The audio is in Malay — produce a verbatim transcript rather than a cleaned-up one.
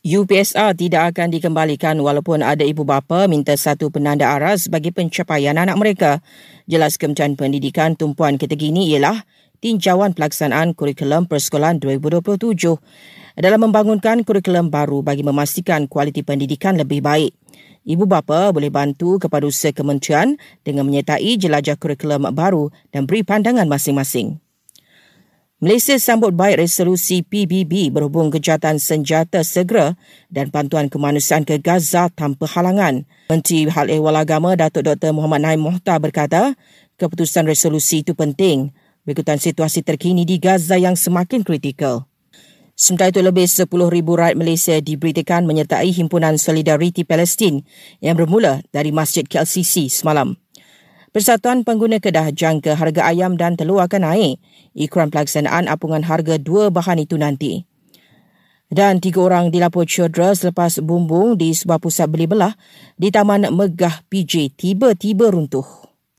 U P S R tidak akan dikembalikan walaupun ada ibu bapa minta satu penanda arah sebagai pencapaian anak mereka. Jelas Kementerian Pendidikan, tumpuan kita kini ialah tinjauan pelaksanaan kurikulum persekolahan dua ribu dua puluh tujuh dalam membangunkan kurikulum baru bagi memastikan kualiti pendidikan lebih baik. Ibu bapa boleh bantu kepadusan kementerian dengan menyertai jelajah kurikulum baru dan beri pandangan masing-masing. Malaysia sambut baik resolusi P B B berhubung gencatan senjata segera dan bantuan kemanusiaan ke Gaza tanpa halangan. Menteri Hal Ehwal Agama Datuk Doktor Muhammad Naim Mohtar berkata, keputusan resolusi itu penting berikutan situasi terkini di Gaza yang semakin kritikal. Sementara itu, lebih sepuluh ribu rakyat Malaysia diberitakan menyertai Himpunan Solidariti Palestin yang bermula dari Masjid K L C C semalam. Persatuan Pengguna Kedah jangka harga ayam dan telur akan naik ikram pelaksanaan apungan harga dua bahan itu nanti. Dan tiga orang dilaporkan cedera selepas bumbung di sebuah pusat beli belah di Taman Megah P J tiba-tiba runtuh.